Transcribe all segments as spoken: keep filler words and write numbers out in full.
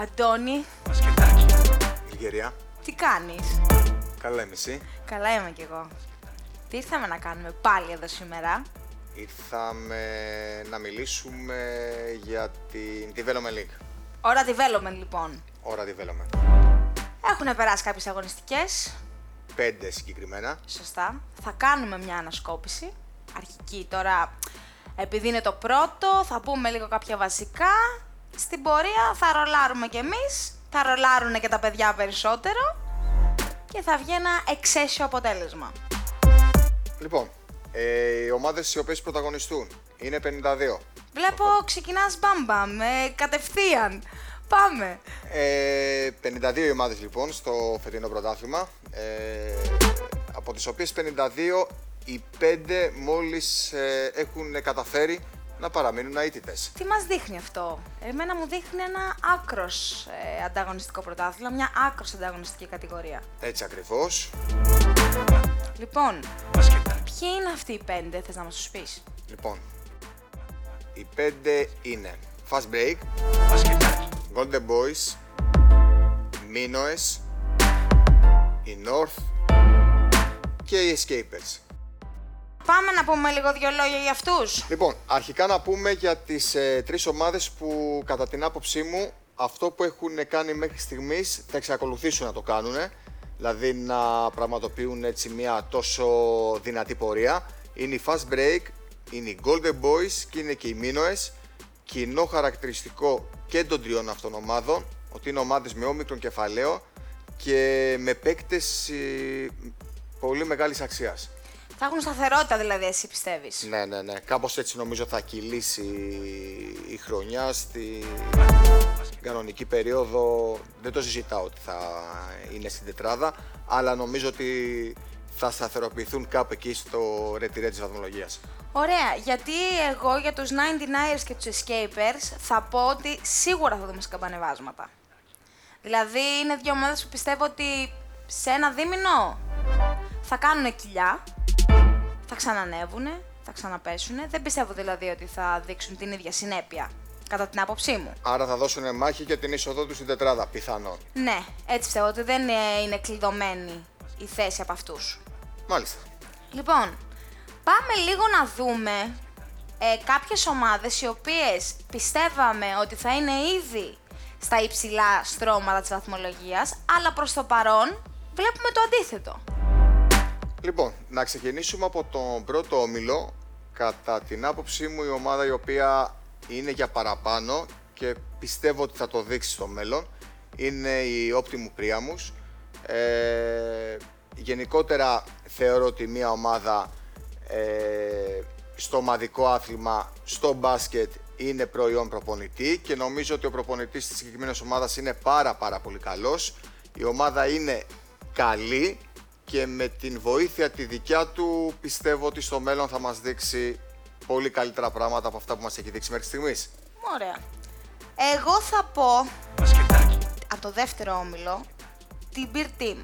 Αντώνη. Μπασκετάκι. Γλυκερία. Τι κάνεις? Καλά είμαι εσύ. Καλά είμαι κι εγώ. Τι ήρθαμε να κάνουμε πάλι εδώ σήμερα? Ήρθαμε να μιλήσουμε για την Development League. Ώρα Development λοιπόν. Ώρα Development. Έχουν περάσει κάποιες αγωνιστικές. Πέντε συγκεκριμένα. Σωστά. Θα κάνουμε μια ανασκόπηση. Αρχική τώρα, επειδή είναι το πρώτο, θα πούμε λίγο κάποια βασικά. Στην πορεία θα ρολάρουμε κι εμείς, θα ρολάρουν και τα παιδιά περισσότερο και θα βγει ένα εξαίσιο αποτέλεσμα. Λοιπόν, ε, οι ομάδες οι οποίες πρωταγωνιστούν είναι πενήντα δύο. Βλέπω ξεκινάς μπαμπαμ, ε, κατευθείαν. Πάμε. Ε, πενήντα δύο οι ομάδες λοιπόν στο φετινό πρωτάθλημα, ε, από τις οποίες πενήντα δύο οι πέντε μόλις ε, έχουν καταφέρει να παραμείνουν αίτητες. Τι μας δείχνει αυτό? Εμένα μου δείχνει ένα άκρος ε, ανταγωνιστικό πρωτάθλημα, μια άκρος ανταγωνιστική κατηγορία. Έτσι ακριβώς. Λοιπόν, ποιοι είναι αυτοί οι πέντε, θες να μας τους πεις? Λοιπόν, οι πέντε είναι Fast Break, Golden Boys, Minos, η North και οι Escapers. Πάμε να πούμε λίγο δύο λόγια για αυτούς. Λοιπόν, αρχικά να πούμε για τις ε, τρεις ομάδες που κατά την άποψή μου αυτό που έχουν κάνει μέχρι στιγμής θα εξακολουθήσουν να το κάνουν, δηλαδή να πραγματοποιούν έτσι μια τόσο δυνατή πορεία. Είναι η Fast Break, είναι οι Golden Boys και είναι και οι Μίνοες. Κοινό χαρακτηριστικό και των τριών αυτών ομάδων ότι είναι ομάδες με όμικρον κεφαλαίο και με παίκτες ε, πολύ μεγάλης αξίας. Θα έχουν σταθερότητα δηλαδή, εσύ πιστεύεις? Ναι, ναι, ναι. Κάπως έτσι νομίζω θα κυλήσει η χρονιά στην κανονική περίοδο. Δεν το συζητάω ότι θα είναι στην τετράδα, αλλά νομίζω ότι θα σταθεροποιηθούν κάπου εκεί στο ρετυρέ της βαθμολογίας. Ωραία, γιατί εγώ για τους ενενήντα εννιάρς και τους Escapers θα πω ότι σίγουρα θα δούμε σκαμπανεβάσματα. Δηλαδή είναι δύο ομάδες που πιστεύω ότι σε ένα δίμηνο θα κάνουν κοιλιά. Θα ξανανεύουνε, θα ξαναπέσουνε. Δεν πιστεύω δηλαδή ότι θα δείξουν την ίδια συνέπεια, κατά την άποψή μου. Άρα θα δώσουνε μάχη για την είσοδό τους στην τετράδα, πιθανόν. Ναι, έτσι πιστεύω ότι δεν είναι κλειδωμένη η θέση από αυτούς. Μάλιστα. Λοιπόν, πάμε λίγο να δούμε ε, κάποιες ομάδες οι οποίες πιστεύαμε ότι θα είναι ήδη στα υψηλά στρώματα της βαθμολογίας, αλλά προς το παρόν βλέπουμε το αντίθετο. Λοιπόν, να ξεκινήσουμε από τον πρώτο όμιλο. Κατά την άποψή μου η ομάδα η οποία είναι για παραπάνω και πιστεύω ότι θα το δείξει στο μέλλον είναι η Optimum Priamus. Ε, γενικότερα θεωρώ ότι μια ομάδα ε, στο ομαδικό άθλημα, στο μπάσκετ είναι προϊόν προπονητή και νομίζω ότι ο προπονητής της συγκεκριμένης ομάδας είναι πάρα πάρα πολύ καλός. Η ομάδα είναι καλή και με την βοήθεια τη δικιά του πιστεύω ότι στο μέλλον θα μας δείξει πολύ καλύτερα πράγματα από αυτά που μας έχει δείξει μέχρι στιγμής. Ωραία. Εγώ θα πω Μπασκετάκι. Από το δεύτερο όμιλο την Beard Team.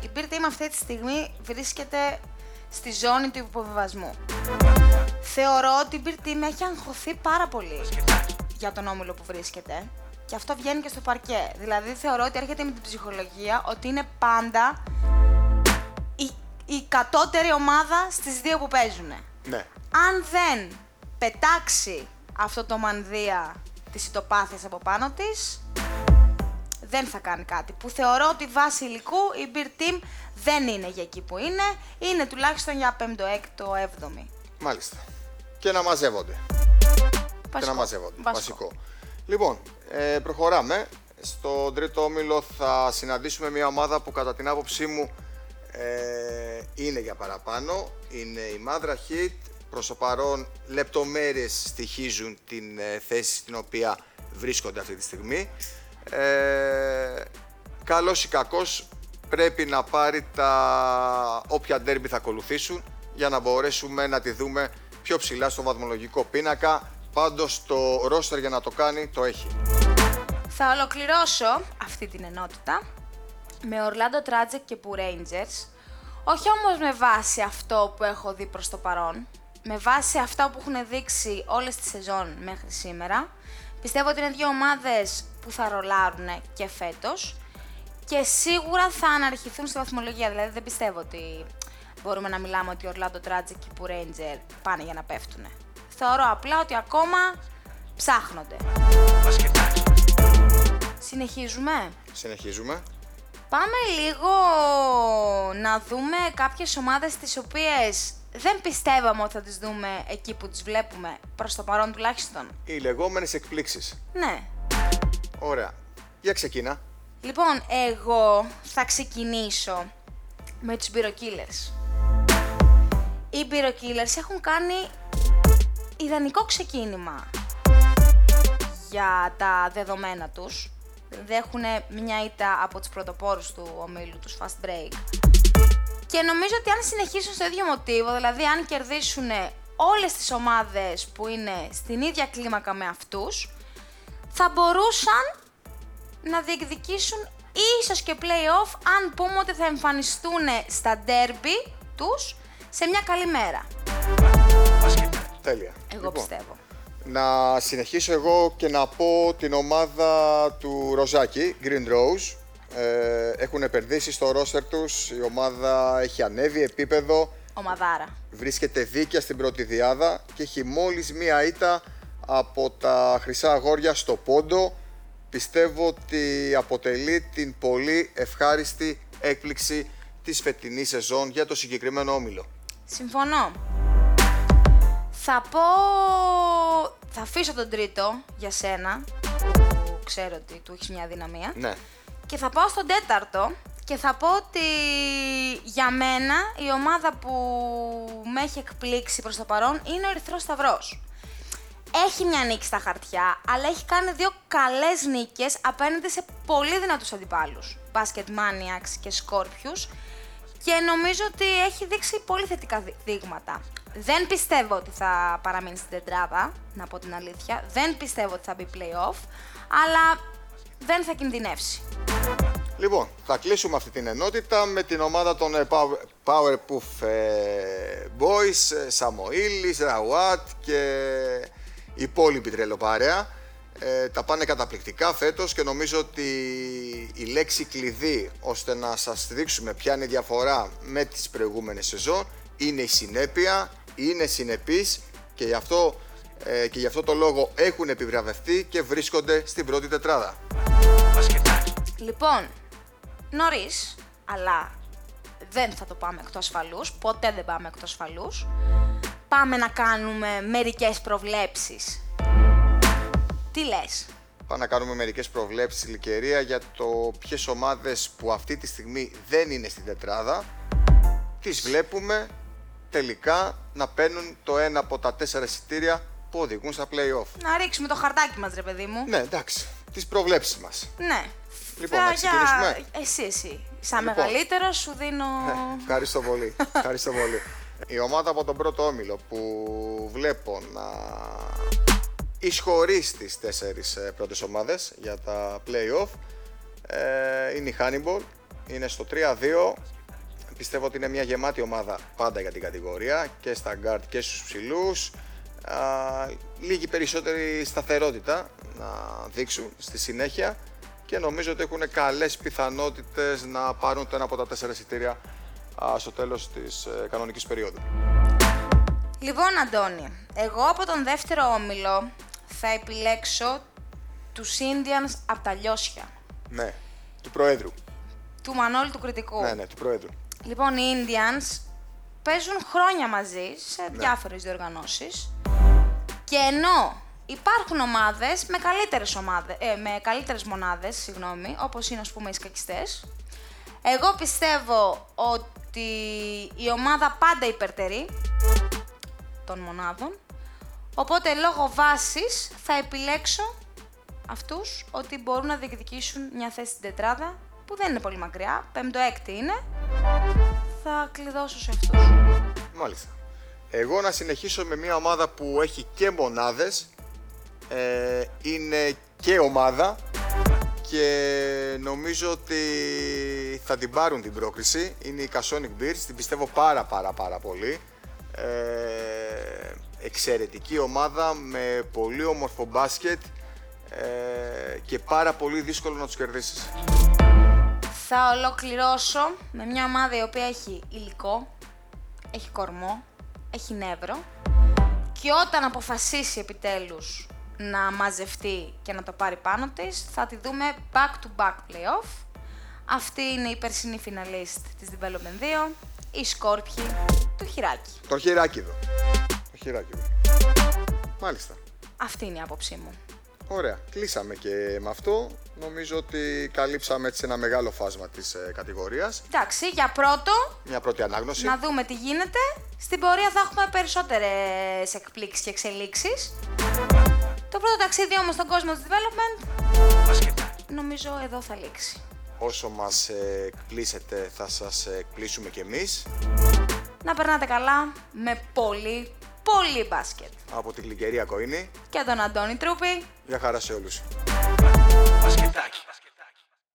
Η Beard Team αυτή τη στιγμή βρίσκεται στη ζώνη του υποβιβασμού. Θεωρώ ότι η Beard Team έχει αγχωθεί πάρα πολύ Μπασκετάκι. Για τον όμιλο που βρίσκεται και αυτό βγαίνει και στο παρκέ. Δηλαδή θεωρώ ότι έρχεται με την ψυχολογία ότι είναι πάντα η κατώτερη ομάδα στις δύο που παίζουν. Ναι. Αν δεν πετάξει αυτό το μανδύα της ητοπάθειας από πάνω της, δεν θα κάνει κάτι. Που θεωρώ ότι βάσει υλικού η Beard Team δεν είναι για εκεί που είναι, είναι τουλάχιστον για πέμπτο, έκτο, έβδομο. Μάλιστα. Και να μαζεύονται. Βασικό. Και να μαζεύονται. Βασικό. Βασικό. Λοιπόν, ε, προχωράμε. Στον τρίτο όμιλο θα συναντήσουμε μια ομάδα που κατά την άποψή μου Ε, είναι για παραπάνω, είναι η Μάδρα Χίτ. Προς το παρόν λεπτομέρειες στοιχίζουν την ε, θέση στην οποία βρίσκονται αυτή τη στιγμή. Ε, καλός ή κακός πρέπει να πάρει τα όποια ντέρμπι θα ακολουθήσουν για να μπορέσουμε να τη δούμε πιο ψηλά στο βαθμολογικό πίνακα. Πάντως το ρόστερ για να το κάνει το έχει. Θα ολοκληρώσω αυτή την ενότητα με Orlando Magic και Poor Rangers, όχι όμως με βάση αυτό που έχω δει προς το παρόν, με βάση αυτά που έχουν δείξει όλες τις σεζόν μέχρι σήμερα Πιστεύω ότι είναι δύο ομάδες που θα ρολάρουν και φέτος και σίγουρα θα αναρχηθούν στη βαθμολογία. Δηλαδή δεν πιστεύω ότι μπορούμε να μιλάμε ότι ο Orlando Magic και οι Poor Rangers πάνε για να πέφτουν. Θεωρώ απλά ότι ακόμα ψάχνονται. Συνεχίζουμε. Συνεχίζουμε. Πάμε λίγο να δούμε κάποιες ομάδες τις οποίες δεν πιστεύαμε ότι θα τις δούμε εκεί που τις βλέπουμε, προς το παρόν τουλάχιστον. Οι λεγόμενες εκπλήξεις. Ναι. Ωραία. Για ξεκινά. Λοιπόν, εγώ θα ξεκινήσω με τους Pyro Killers. Οι Pyro Killers έχουν κάνει ιδανικό ξεκίνημα για τα δεδομένα τους. Δέχουν μια ήττα από τους πρωτοπόρους του ομίλου τους, Fast Break. Και νομίζω ότι αν συνεχίσουν στο ίδιο μοτίβο, δηλαδή αν κερδίσουν όλες τις ομάδες που είναι στην ίδια κλίμακα με αυτούς, θα μπορούσαν να διεκδικήσουν ίσως και play-off, αν πούμε ότι θα εμφανιστούν στα derby τους σε μια καλή μέρα. Τέλεια. Εγώ λοιπόν, πιστεύω. Να συνεχίσω εγώ και να πω την ομάδα του Ροζάκη, Green Rose. Ε, έχουν επενδύσει στο roster τους, η ομάδα έχει ανέβει επίπεδο. Ομαδάρα. Βρίσκεται δίκαια στην πρώτη διάδα και έχει μόλις μία ήττα από τα χρυσά αγόρια στο πόντο. Πιστεύω ότι αποτελεί την πολύ ευχάριστη έκπληξη της φετινής σεζόν για το συγκεκριμένο όμιλο. Συμφωνώ. Θα πω... θα αφήσω τον τρίτο για σένα, που ξέρω ότι του έχεις μια αδυναμία. Ναι. Και θα πάω στον τέταρτο και θα πω ότι για μένα η ομάδα που με έχει εκπλήξει προς το παρόν είναι ο Ερυθρός Σταυρός. Έχει μια νίκη στα χαρτιά, αλλά έχει κάνει δύο καλές νίκες απέναντι σε πολύ δυνατούς αντιπάλους, Basket Maniax και Scorpius, και νομίζω ότι έχει δείξει πολύ θετικά δείγματα. Δεν πιστεύω ότι θα παραμείνει στην τετράδα, να πω την αλήθεια, δεν πιστεύω ότι θα μπει play-off, αλλά δεν θα κινδυνεύσει. Λοιπόν, θα κλείσουμε αυτή την ενότητα με την ομάδα των Powerpuff Boys, Σαμοΐλης, Ραουάτ και η υπόλοιπη τρελοπάρεα. Ε, τα πάνε καταπληκτικά φέτος και νομίζω ότι η λέξη κλειδί ώστε να σας δείξουμε ποια είναι η διαφορά με τις προηγούμενες σεζόν είναι η συνέπεια, είναι συνεπής και γι' αυτό, ε, και γι' αυτό το λόγο έχουν επιβραβευτεί και βρίσκονται στην πρώτη τετράδα. Λοιπόν, νωρίς, αλλά δεν θα το πάμε εκτός ασφαλούς, ποτέ δεν πάμε εκτός ασφαλούς. Πάμε να κάνουμε μερικές προβλέψεις. Τι λες? Πάμε να κάνουμε μερικές προβλέψεις, Γλυκερία, για το ποιες ομάδες που αυτή τη στιγμή δεν είναι στην τετράδα, τις βλέπουμε τελικά να παίρνουν το ένα από τα τέσσερα εισιτήρια που οδηγούν στα play-off. Να ρίξουμε το χαρτάκι μας, ρε παιδί μου. Ναι, εντάξει. Τις προβλέψεις μας. Ναι. Λοιπόν, Φραγιά... να ξεκινήσουμε. Εσύ, εσύ. Σαν λοιπόν, μεγαλύτερο σου δίνω... Ναι, ευχαριστώ πολύ. Ευχαριστώ πολύ. Η ομάδα από τον πρώτο όμιλο που βλέπω να ισχωρεί στις τέσσερις πρώτες ομάδες για τα play-off ε, είναι η Hannibal, είναι στο τρία δύο. Πιστεύω ότι είναι μια γεμάτη ομάδα πάντα για την κατηγορία και στα guard και στους ψηλούς. Ε, λίγη περισσότερη σταθερότητα να δείξουν στη συνέχεια και νομίζω ότι έχουν καλές πιθανότητες να πάρουν το ένα από τα τέσσερα εισιτήρια στο τέλος της κανονικής περίοδου. Λοιπόν, Αντώνη, εγώ από τον δεύτερο όμιλο θα επιλέξω τους Ινδιανς από τα Λιώσια. Ναι, του Προέδρου. Του Μανώλη του Κρητικού. Ναι, ναι, του Προέδρου. Λοιπόν, οι Ινδιανς παίζουν χρόνια μαζί σε διάφορες ναι. διοργανώσεις και ενώ υπάρχουν ομάδες με καλύτερες, ομάδες, ε, με καλύτερες μονάδες, συγγνώμη, όπως είναι ας πούμε οι σκακιστές, εγώ πιστεύω ότι η ομάδα πάντα υπερτερεί των μονάδων, οπότε λόγω βάσης θα επιλέξω αυτούς ότι μπορούν να διεκδικήσουν μια θέση στην τετράδα που δεν είναι πολύ μακριά, πέμπτο-έκτη είναι, θα κλειδώσω σε αυτούς. Μάλιστα. Εγώ να συνεχίσω με μια ομάδα που έχει και μονάδες, ε, είναι και ομάδα και νομίζω ότι θα την πάρουν την πρόκριση, είναι η Kassonic Bears, την πιστεύω πάρα πάρα πάρα πολύ. Ε, εξαιρετική ομάδα με πολύ όμορφο μπάσκετ, ε, και πάρα πολύ δύσκολο να τους κερδίσεις. Θα ολοκληρώσω με μια ομάδα η οποία έχει υλικό, έχει κορμό, έχει νεύρο και όταν αποφασίσει επιτέλους να μαζευτεί και να το πάρει πάνω της, θα τη δούμε back-to-back playoff. Αυτή είναι η περσινή φιναλίστ της Development δύο, η Σκόρπιοι του Χειράκι. Το Χειράκι εδώ. Το Χειράκι εδώ. Μάλιστα. Αυτή είναι η άποψή μου. Ωραία. Κλείσαμε και με αυτό. Νομίζω ότι καλύψαμε έτσι ένα μεγάλο φάσμα της ε, κατηγορίας. Εντάξει, για πρώτο. Μια πρώτη ανάγνωση. Να δούμε τι γίνεται. Στην πορεία θα έχουμε περισσότερες εκπλήξεις και εξελίξεις. Το πρώτο ταξίδι όμως στον κόσμο της Development, νομίζω εδώ θα λήξει. Όσο μας ε, εκπλήσετε, θα σας εκπλήσουμε κι εμείς. Να περνάτε καλά με πολύ, πολύ μπάσκετ. Από τη Γλυκερία Κοΐνη και τον Αντώνη Τρουπή. Για χαρά σε όλους. Μπασκετάκι.